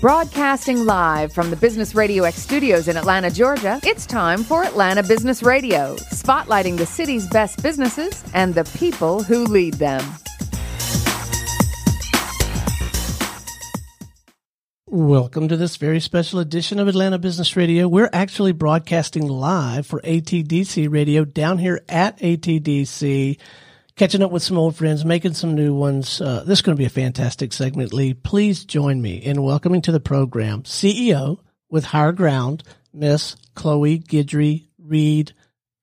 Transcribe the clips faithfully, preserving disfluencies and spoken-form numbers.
Broadcasting live from the Business Radio X studios in Atlanta, Georgia, it's time for Atlanta Business Radio, spotlighting the city's best businesses and the people who lead them. Welcome to this very special edition of Atlanta Business Radio. We're actually broadcasting live for A T D C Radio down here at A T D C, catching up with some old friends, making some new ones. Uh, this is going to be a fantastic segment, Lee. Please join me in welcoming to the program C E O with Hire Ground, Miss Chloe Guidry-Reed.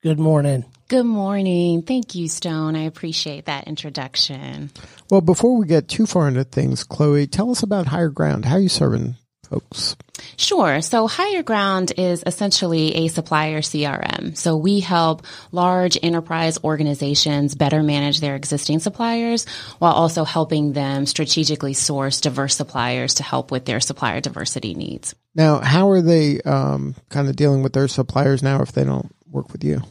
Good morning. Good morning. Thank you, Stone. I appreciate that introduction. Well, before we get too far into things, Chloe, tell us about Hire Ground. How are you serving folks? Sure. So Hire Ground is essentially a supplier C R M. So we help large enterprise organizations better manage their existing suppliers while also helping them strategically source diverse suppliers to help with their supplier diversity needs. Now, how are they um, kind of dealing with their suppliers now if they don't work with you?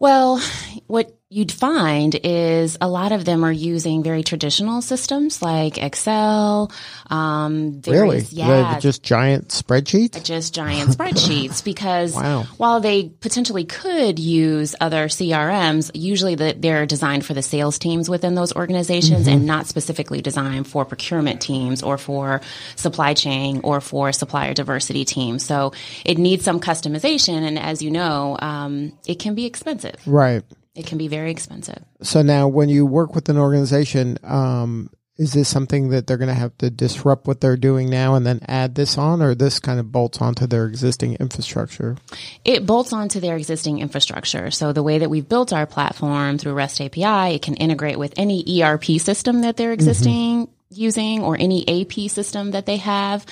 Well, what you'd find is a lot of them are using very traditional systems like Excel. Um, various, really? Yeah. They're just giant spreadsheets? Just giant spreadsheets because wow. while they potentially could use other C R Ms, usually the, they're designed for the sales teams within those organizations mm-hmm. and not specifically designed for procurement teams or for supply chain or for supplier diversity teams. So it needs some customization. And as you know, um, it can be expensive. Right. It can be very expensive. So now when you work with an organization, um, is this something that they're going to have to disrupt what they're doing now and then add this on, or this kind of bolts onto their existing infrastructure? It bolts onto their existing infrastructure. So the way that we've built our platform through REST A P I, it can integrate with any E R P system that they're existing mm-hmm. using or any A P system that they have.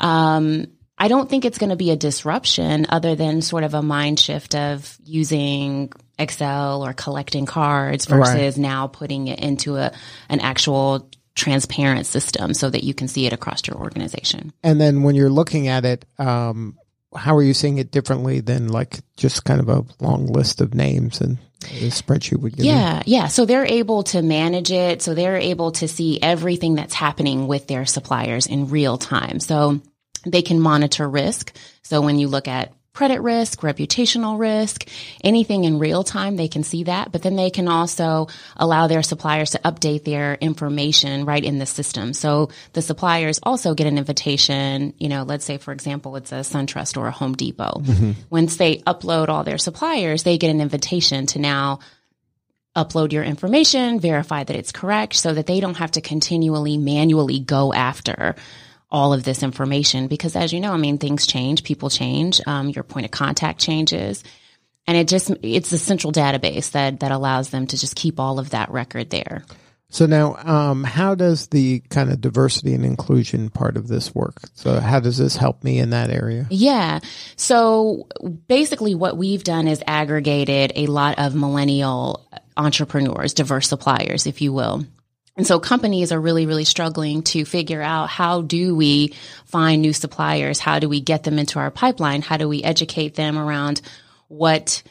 Um I don't think it's going to be a disruption other than sort of a mind shift of using Excel or collecting cards versus right. now putting it into a an actual transparent system so that you can see it across your organization. And then when you're looking at it, um, how are you seeing it differently than like just kind of a long list of names and the spreadsheet would give yeah, you? Yeah. So they're able to manage it. So they're able to see everything that's happening with their suppliers in real time. So they can monitor risk. So when you look at credit risk, reputational risk, anything in real time, they can see that. But then they can also allow their suppliers to update their information right in the system. So the suppliers also get an invitation. You know, let's say, for example, it's a SunTrust or a Home Depot. Mm-hmm. Once they upload all their suppliers, they get an invitation to now upload your information, verify that it's correct so that they don't have to continually manually go after all of this information, because as you know, I mean, things change, people change, um, your point of contact changes, and it just, it's a central database that, that allows them to just keep all of that record there. So now, um, how does the kind of diversity and inclusion part of this work? So how does this help me in that area? Yeah. So basically what we've done is aggregated a lot of millennial entrepreneurs, diverse suppliers, if you will. And so companies are really, really struggling to figure out how do we find new suppliers? How do we get them into our pipeline? How do we educate them around what,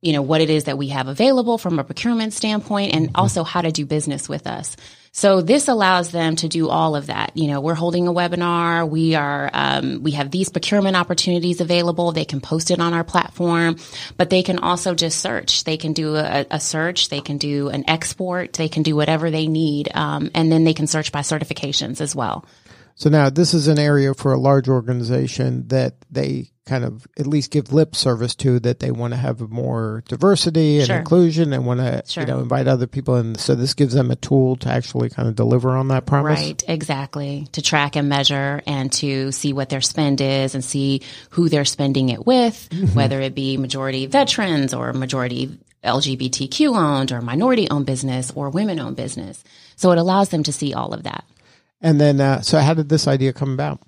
you know, what it is that we have available from a procurement standpoint and also how to do business with us? So this allows them to do all of that. You know, we're holding a webinar. We are, um, we have these procurement opportunities available. They can post it on our platform, but they can also just search. They can do a, a search. They can do an export. They can do whatever they need. Um, and then they can search by certifications as well. So now this is an area for a large organization that they kind of at least give lip service to, that they want to have more diversity and sure. inclusion and want to sure. you know, invite other people. And so this gives them a tool to actually kind of deliver on that promise. Right, exactly. To track and measure and to see what their spend is and see who they're spending it with, mm-hmm. whether it be majority veterans or majority L G B T Q owned or minority owned business or women owned business. So it allows them to see all of that. And then, uh, so how did this idea come about?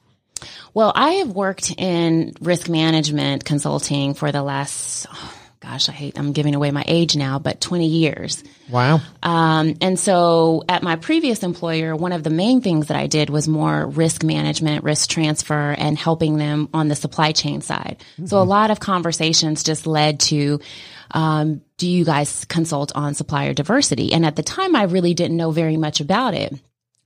Well, I have worked in risk management consulting for the last, oh, gosh, I hate, I'm giving away my age now, but twenty years. Wow. Um, and so at my previous employer, one of the main things that I did was more risk management, risk transfer, and helping them on the supply chain side. Mm-hmm. So a lot of conversations just led to, um, do you guys consult on supplier diversity? And at the time, I really didn't know very much about it.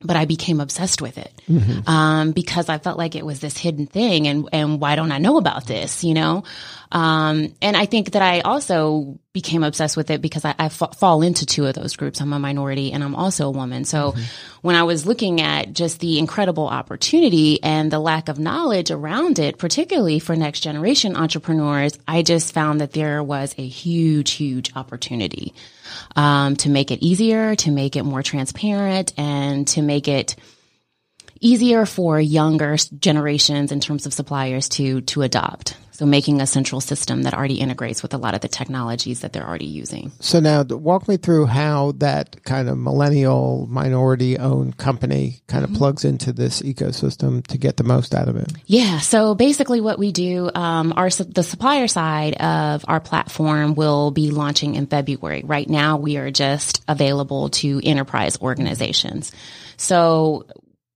but I became obsessed with it, mm-hmm. um, because I felt like it was this hidden thing, and, and why don't I know about this, you know? Um, and I think that I also became obsessed with it because I, I f- fall into two of those groups. I'm a minority and I'm also a woman. So mm-hmm. when I was looking at just the incredible opportunity and the lack of knowledge around it, particularly for next generation entrepreneurs, I just found that there was a huge, huge opportunity. Um, to make it easier, to make it more transparent, and to make it easier for younger generations in terms of suppliers to to adopt. So making a central system that already integrates with a lot of the technologies that they're already using. So now walk me through how that kind of millennial minority-owned company kind of mm-hmm. plugs into this ecosystem to get the most out of it. Yeah. So basically what we do, um, our the supplier side of our platform will be launching in February. Right now we are just available to enterprise organizations. So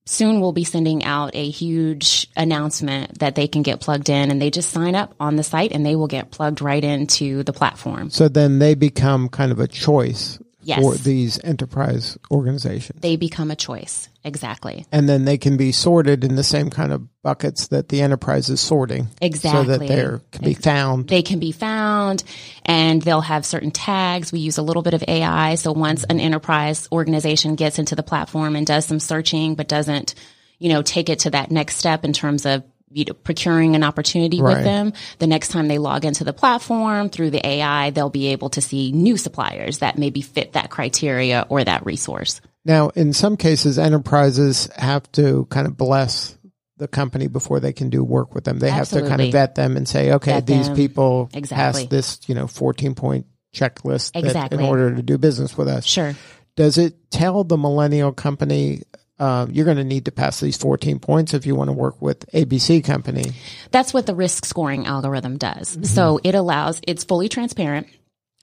soon we'll be sending out a huge announcement that they can get plugged in, and they just sign up on the site and they will get plugged right into the platform. So then they become kind of a choice yes. for these enterprise organizations. They become a choice. Exactly. And then they can be sorted in the same kind of buckets that the enterprise is sorting. Exactly. So that they can be found. They can be found, and they'll have certain tags. We use a little bit of A I. So once an enterprise organization gets into the platform and does some searching, but doesn't, you know, take it to that next step in terms of, you know, procuring an opportunity right. with them, the next time they log into the platform through the A I, they'll be able to see new suppliers that maybe fit that criteria or that resource. Now, in some cases, enterprises have to kind of bless the company before they can do work with them. They Absolutely. Have to kind of vet them and say, okay, vet these them. people exactly. pass this, you know, fourteen-point checklist exactly. that, in order to do business with us. Sure. Does it tell the millennial company, Um, you're going to need to pass these fourteen points if you want to work with A B C company? That's what the risk scoring algorithm does. Mm-hmm. So it allows, it's fully transparent.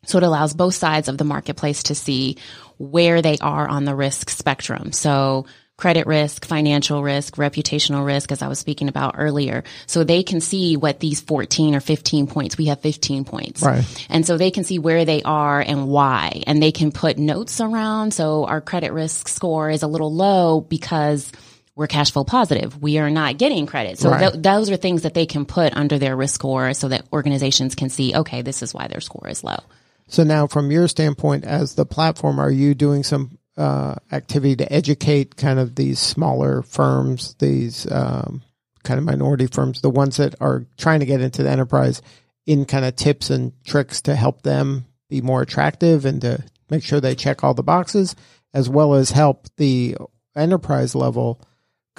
So it allows both sides of the marketplace to see where they are on the risk spectrum. So credit risk, financial risk, reputational risk, as I was speaking about earlier. So they can see what these fourteen or fifteen points, we have fifteen points. Right. And so they can see where they are and why, and they can put notes around. So our credit risk score is a little low because we're cash flow positive. We are not getting credit. So right. th- those are things that they can put under their risk score so that organizations can see, okay, this is why their score is low. So now from your standpoint as the platform, are you doing some Uh, activity to educate kind of these smaller firms, these um, kind of minority firms, the ones that are trying to get into the enterprise, in kind of tips and tricks to help them be more attractive and to make sure they check all the boxes, as well as help the enterprise level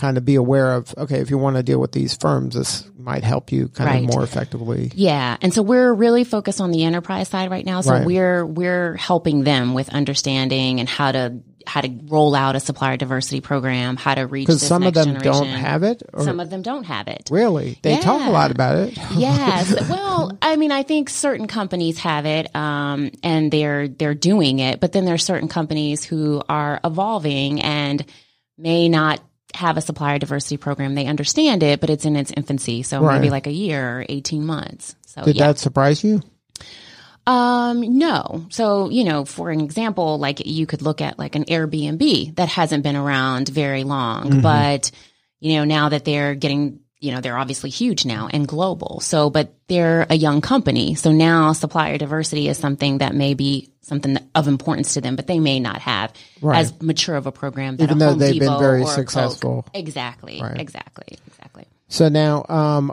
kind of be aware of, okay, if you want to deal with these firms, this might help you kind right. of more effectively. Yeah. And so we're really focused on the enterprise side right now. So right. we're we're helping them with understanding and how to how to roll out a supplier diversity program, how to reach this next generation. Because some of them don't have it? Or? Some of them don't have it. Really? They yeah. talk a lot about it. Yes. Well, I mean, I think certain companies have it, um, and they're they're doing it. But then there are certain companies who are evolving and may not have a supplier diversity program. They understand it, but it's in its infancy. So right. maybe like a year or eighteen months. So Did yeah. that surprise you? Um, no. So, you know, for an example, like you could look at like an Airbnb that hasn't been around very long, mm-hmm. but you know, now that they're getting, you know, they're obviously huge now and global. So, but they're a young company. So now supplier diversity is something that may be something of importance to them, but they may not have right. as mature of a program that Even a Home Depot or Even though they've Depot been very successful. Exactly, right. exactly, exactly. So now, um,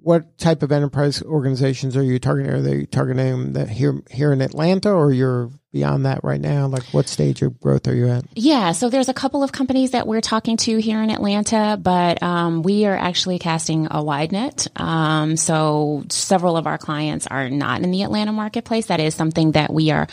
what type of enterprise organizations are you targeting? Are they targeting that here here in Atlanta, or you're beyond that right now? Like, what stage of growth are you at? Yeah, so there's a couple of companies that we're talking to here in Atlanta, but um, we are actually casting a wide net. Um, so several of our clients are not in the Atlanta marketplace. That is something that we are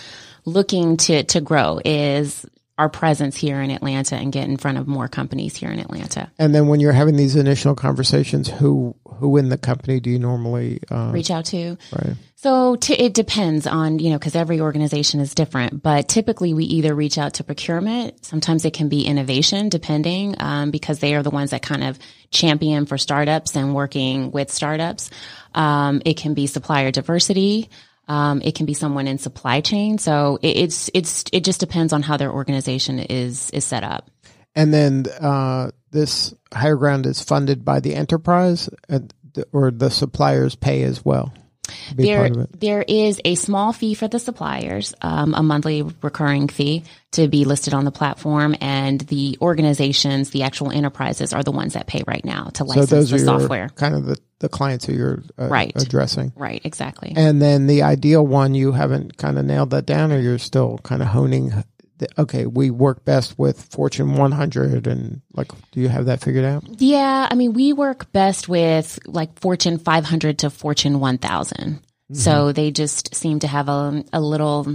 looking to to grow, is our presence here in Atlanta and get in front of more companies here in Atlanta. And then when you're having these initial conversations, who who in the company do you normally um, reach out to? Right. So t- it depends on, you know, because every organization is different, but typically we either reach out to procurement. Sometimes it can be innovation, depending, um, because they are the ones that kind of champion for startups and working with startups. Um, it can be supplier diversity. Um, it can be someone in supply chain. So it, it's, it's, it just depends on how their organization is, is set up. And then uh, this Hire Ground is funded by the enterprise, and the, or the suppliers pay as well? There, there is a small fee for the suppliers, um, a monthly recurring fee to be listed on the platform, and the organizations, the actual enterprises, are the ones that pay right now to license so those the are software. Your, kind of the, the clients who you're uh, right. addressing. Right, exactly. And then the ideal one, you haven't kind of nailed that down, or you're still kind of honing. Okay, we work best with Fortune one hundred, and like, do you have that figured out? Yeah, I mean, we work best with like Fortune five hundred to Fortune one thousand. Mm-hmm. So they just seem to have a, a little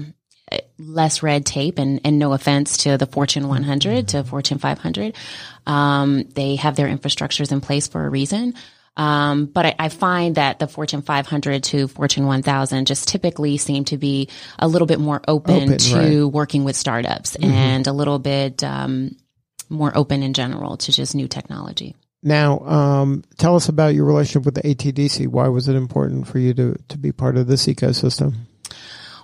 less red tape, and, and no offense to the Fortune one hundred mm-hmm. to Fortune five hundred. Um, they have their infrastructures in place for a reason. Um, but I, I find that the Fortune five hundred to Fortune one thousand just typically seem to be a little bit more open, open to right. working with startups mm-hmm. and a little bit um, more open in general to just new technology. Now, um, tell us about your relationship with the A T D C. Why was it important for you to, to be part of this ecosystem?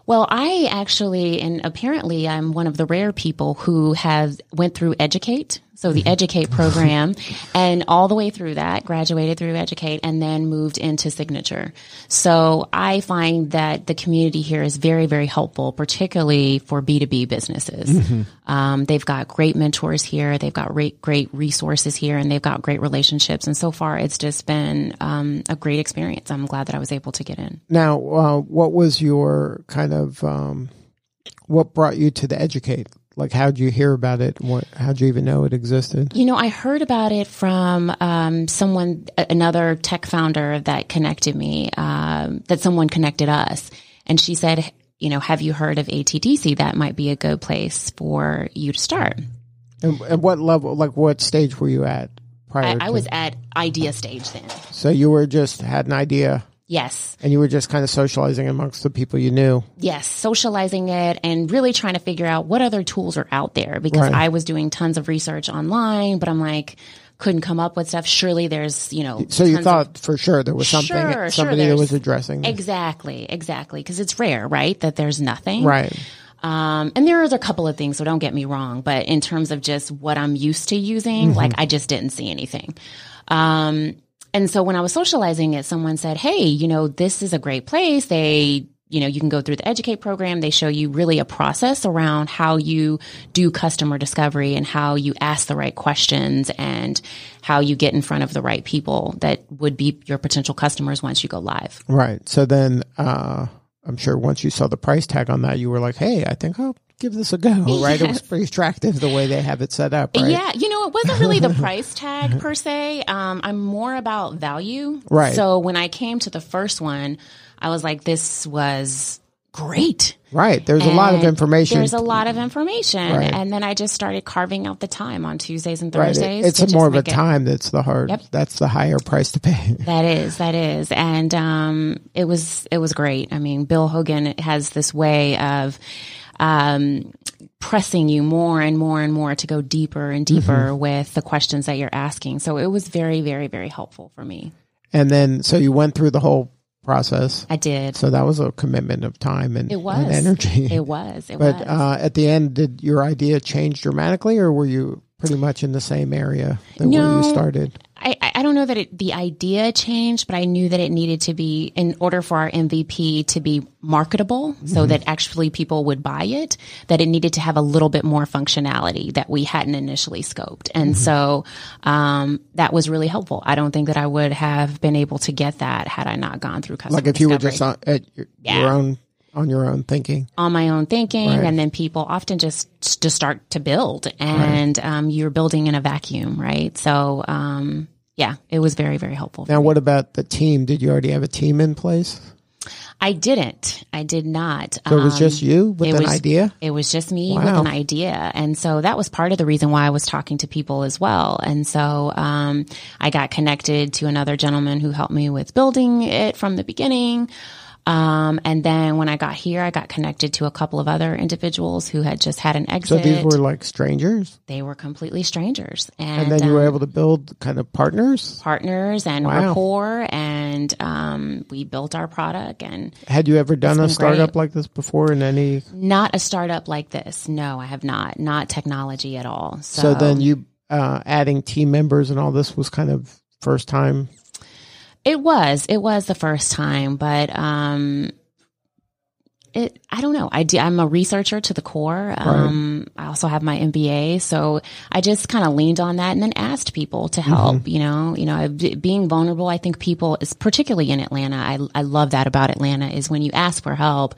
Well, I actually, and apparently I'm one of the rare people who have went through Educate, so the Educate program, and all the way through that, graduated through Educate, and then moved into Signature. So I find that the community here is very, very helpful, particularly for B two B businesses. Mm-hmm. Um, they've got great mentors here, they've got re- great resources here, and they've got great relationships. And so far, it's just been um, a great experience. I'm glad that I was able to get in. Now, uh, what was your kind of, um, what brought you to the Educate? Like, how'd you hear about it? What, how'd you even know it existed? You know, I heard about it from um, someone, another tech founder that connected me, um, that someone connected us. And she said, you know, have you heard of A T D C? That might be a good place for you to start. And, and what level, like what stage were you at prior I, to? I was at idea stage then. So you were just, had an idea. Yes. And you were just kind of socializing amongst the people you knew. Yes, socializing it and really trying to figure out what other tools are out there, because right. I was doing tons of research online, but I'm like, couldn't come up with stuff. Surely there's, you know. So you thought of, for sure there was something, sure, somebody sure that was addressing this. Exactly, exactly. Because it's rare, right, that there's nothing. Right. Um, and there is a couple of things, so don't get me wrong. But in terms of just what I'm used to using, mm-hmm. like I just didn't see anything. Um And so when I was socializing it, someone said, hey, you know, this is a great place. They, you know, you can go through the Educate program. They show you really a process around how you do customer discovery and how you ask the right questions and how you get in front of the right people that would be your potential customers once you go live. Right. So then uh, I'm sure once you saw the price tag on that, you were like, hey, I think I'll give this a go, right? Yes. It was pretty attractive the way they have it set up, right? Yeah, you know, it wasn't really the price tag per se. Um, I'm more about value. Right. So when I came to the first one, I was like, this was great. Right. There's and a lot of information. There's a lot of information. Right. And then I just started carving out the time on Tuesdays and Thursdays. Right. It, it's a more of a time it, that's the hard, yep. that's the higher price to pay. That is, that is. And um, it was, it was great. I mean, Bill Hogan has this way of, Um, pressing you more and more and more to go deeper and deeper mm-hmm. with the questions that you're asking. So it was very, very, very helpful for me. And then, so you went through the whole process. I did. So that was a commitment of time and, it was. and energy. It was. It but, was. But uh, at the end, did your idea change dramatically, or were you pretty much in the same area that no, where you started? I, I don't know that it, the idea changed, but I knew that it needed to be, in order for our M V P to be marketable mm-hmm. so that actually people would buy it, that it needed to have a little bit more functionality that we hadn't initially scoped. And mm-hmm. so um, that was really helpful. I don't think that I would have been able to get that had I not gone through customer Like if discovery. You were just on, at your, yeah. your own On your own thinking. On my own thinking. Right. And then people often just, just start to build. And right. um, you're building in a vacuum, right? So, um, yeah, it was very, very helpful. Now, what about the team? Did you already have a team in place? I didn't. I did not. So it was just you with an idea? It was just me with an idea. And so that was part of the reason why I was talking to people as well. And so um, I got connected to another gentleman who helped me with building it from the beginning. Um, and then when I got here, I got connected to a couple of other individuals who had just had an exit. So these were like strangers? They were completely strangers. And, and then you um, were able to build kind of partners? Partners and wow. rapport. And um, we built our product. And had you ever done a startup great. like this before in any? Not a startup like this. No, I have not. Not technology at all. So, so then you uh, adding team members and all this was kind of first time? It was. It was the first time, but um, it. I don't know. I do, I'm a researcher to the core. Um, right. I also have my M B A, so I just kind of leaned on that, and then asked people to help. Mm-hmm. You know, you know, being vulnerable. I think people, is particularly in Atlanta. I I love that about Atlanta is when you ask for help,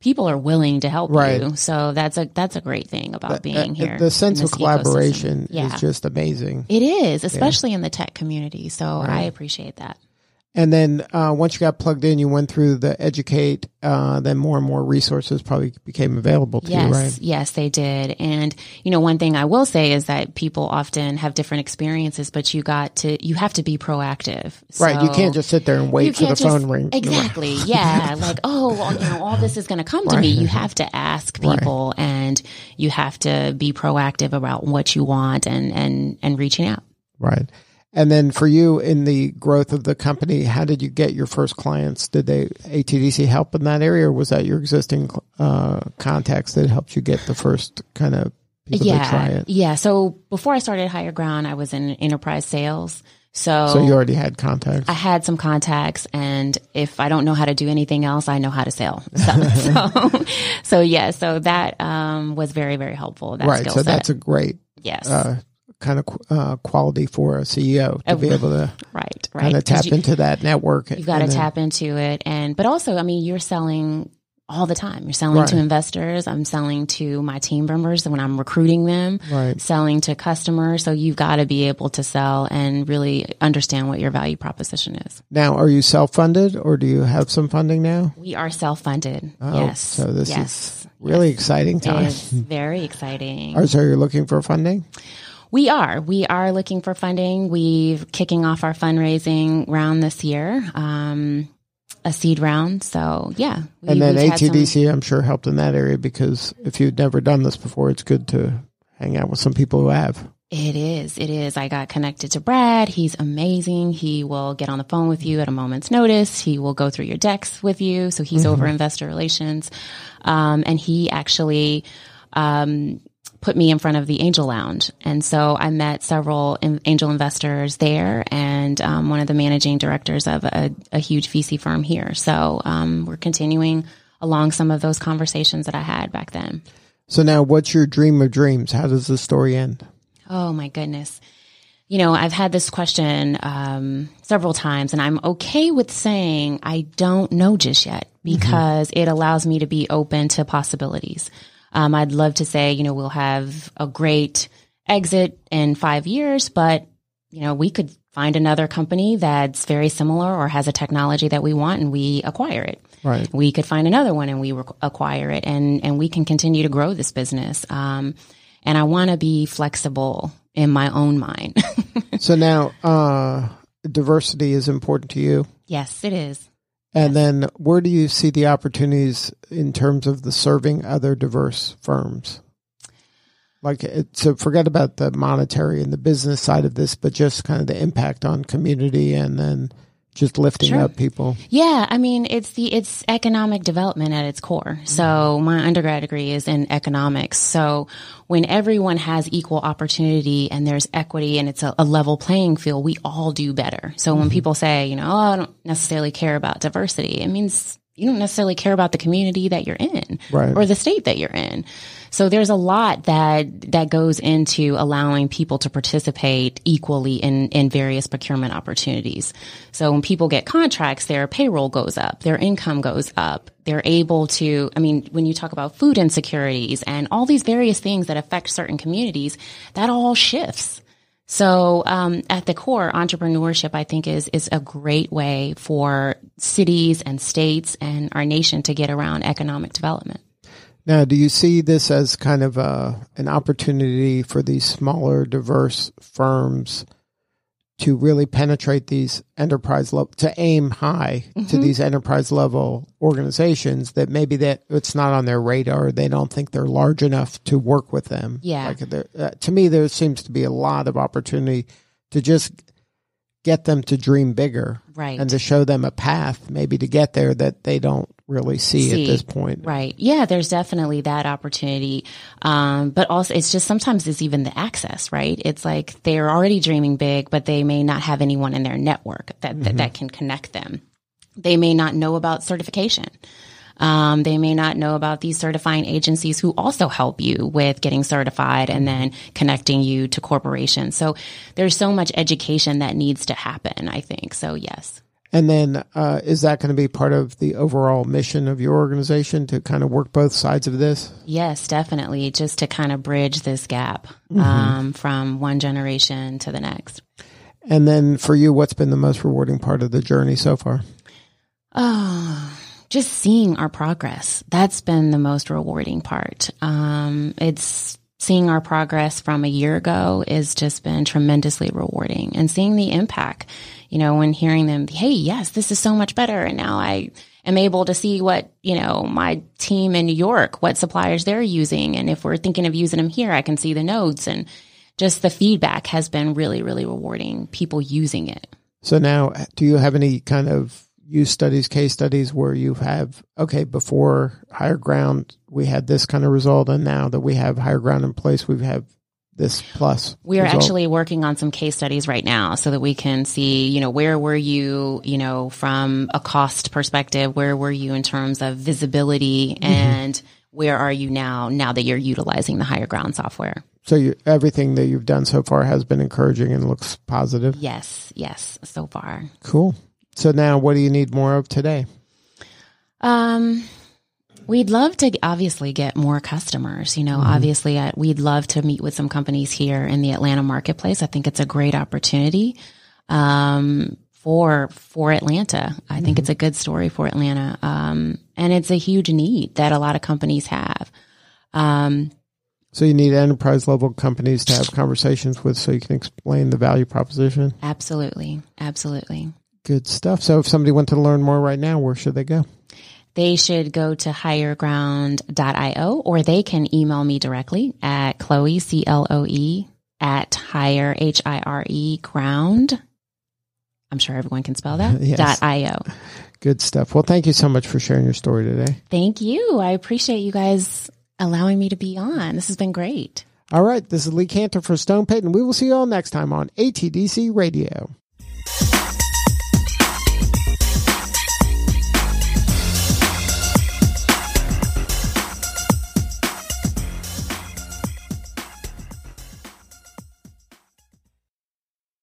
people are willing to help right. you. So that's a that's a great thing about the, being uh, here. The sense of collaboration yeah. is just amazing. It is, especially yeah. in the tech community. So right. I appreciate that. And then uh, once you got plugged in, you went through the Educate, uh, then more and more resources probably became available to yes, you, right? Yes, they did. And, you know, one thing I will say is that people often have different experiences, but you got to, you have to be proactive. So right. You can't just sit there and wait for the just, phone ring. Exactly. Yeah. Like, oh, well, you know, all this is going to come to right. me. You have to ask people right. and you have to be proactive about what you want and, and, and reaching out. Right. And then for you in the growth of the company, how did you get your first clients? Did they A T D C help in that area, or was that your existing uh, contacts that helped you get the first kind of people yeah, to try it? Yeah. So before I started Hire Ground, I was in enterprise sales. So, so you already had contacts. I had some contacts, and if I don't know how to do anything else, I know how to sell. So, so, so yeah. So that um, was very, very helpful. That right. skill so set. That's a great yes. Uh, kind of uh, quality for a C E O to oh, be able to right, right. kind of tap you, into that network. You've got to then, tap into it. And, but also, I mean, you're selling all the time. You're selling right. to investors. I'm selling to my team members when I'm recruiting them, right. selling to customers. So you've got to be able to sell and really understand what your value proposition is. Now, are you self-funded, or do you have some funding now? We are self-funded. Oh, yes. So this yes. is really yes. exciting time. It's very exciting. Are, so you're looking for funding? We are. We are looking for funding. We're kicking off our fundraising round this year, um, a seed round. So, yeah. We, and then A T D C, some... I'm sure, helped in that area, because if you'd never done this before, it's good to hang out with some people who have. It is. It is. I got connected to Brad. He's amazing. He will get on the phone with you at a moment's notice. He will go through your decks with you. So he's mm-hmm. over investor relations. Um, and he actually... Um, put me in front of the Angel Lounge. And so I met several in, angel investors there, and um, one of the managing directors of a, a huge V C firm here. So um, we're continuing along some of those conversations that I had back then. So now, what's your dream of dreams? How does the story end? Oh, my goodness. You know, I've had this question um, several times, and I'm okay with saying I don't know just yet, because mm-hmm. it allows me to be open to possibilities. Um, I'd love to say, you know, we'll have a great exit in five years, but, you know, we could find another company that's very similar or has a technology that we want, and we acquire it. Right. We could find another one, and we acquire it, and, and we can continue to grow this business. Um, and I want to be flexible in my own mind. So now, uh, diversity is important to you? Yes, it is. And then where do you see the opportunities in terms of the serving other diverse firms? Like, it, so forget about the monetary and the business side of this, but just kind of the impact on community and then just lifting sure. up people. Yeah. I mean, it's the, it's economic development at its core. So my undergrad degree is in economics. So when everyone has equal opportunity and there's equity and it's a, a level playing field, we all do better. So mm-hmm. when people say, you know, oh, I don't necessarily care about diversity, it means you don't necessarily care about the community that you're in right. or the state that you're in. So there's a lot that that goes into allowing people to participate equally in, in various procurement opportunities. So when people get contracts, their payroll goes up, their income goes up. They're able to, I mean, when you talk about food insecurities and all these various things that affect certain communities, that all shifts. So um, at the core, entrepreneurship, I think, is is a great way for cities and states and our nation to get around economic development. Now, do you see this as kind of a, an opportunity for these smaller, diverse firms to really penetrate these enterprise level, to aim high mm-hmm. to these enterprise level organizations that maybe that it's not on their radar. They don't think they're large enough to work with them. Yeah. Like uh, to me, there seems to be a lot of opportunity to just get them to dream bigger. Right. And to show them a path maybe to get there that they don't really see, see at this point. Right. Yeah, there's definitely that opportunity. Um, but also it's just sometimes it's even the access, right? It's like they're already dreaming big, but they may not have anyone in their network that, mm-hmm. that, that can connect them. They may not know about certification. Um, they may not know about these certifying agencies who also help you with getting certified and then connecting you to corporations. So there's so much education that needs to happen, I think. So yes. And then uh, is that going to be part of the overall mission of your organization to kind of work both sides of this? Yes, definitely. Just to kind of bridge this gap mm-hmm. um, from one generation to the next. And then for you, what's been the most rewarding part of the journey so far? Oh, just seeing our progress. That's been the most rewarding part. Um, it's seeing our progress from a year ago has just been tremendously rewarding, and seeing the impact. You know, when hearing them, hey, yes, this is so much better. And now I am able to see what, you know, my team in New York, what suppliers they're using. And if we're thinking of using them here, I can see the notes. And just the feedback has been really, really rewarding, people using it. So now, do you have any kind of use studies, case studies where you have, okay, before Hire Ground, we had this kind of result. And now that we have Hire Ground in place, we have this plus. We are result. actually working on some case studies right now so that we can see, you know, where were you, you know, from a cost perspective, where were you in terms of visibility mm-hmm. and where are you now, now that you're utilizing the Hire Ground software? So you, everything that you've done so far has been encouraging and looks positive? Yes. Yes. So far. Cool. So now what do you need more of today? Um, We'd love to obviously get more customers. You know, mm-hmm. obviously I, we'd love to meet with some companies here in the Atlanta marketplace. I think it's a great opportunity um, for for Atlanta. I mm-hmm. think it's a good story for Atlanta. Um, and it's a huge need that a lot of companies have. Um, so you need enterprise level companies to have conversations with so you can explain the value proposition? Absolutely. Absolutely. Good stuff. So if somebody wanted to learn more right now, where should they go? They should go to hire ground dot io, or they can email me directly at Chloe, C L O E, at hire, H I R E, ground. I'm sure everyone can spell that, yes. .io. Good stuff. Well, thank you so much for sharing your story today. Thank you. I appreciate you guys allowing me to be on. This has been great. All right. This is Lee Cantor for Stone Pit, and we will see you all next time on A T D C Radio.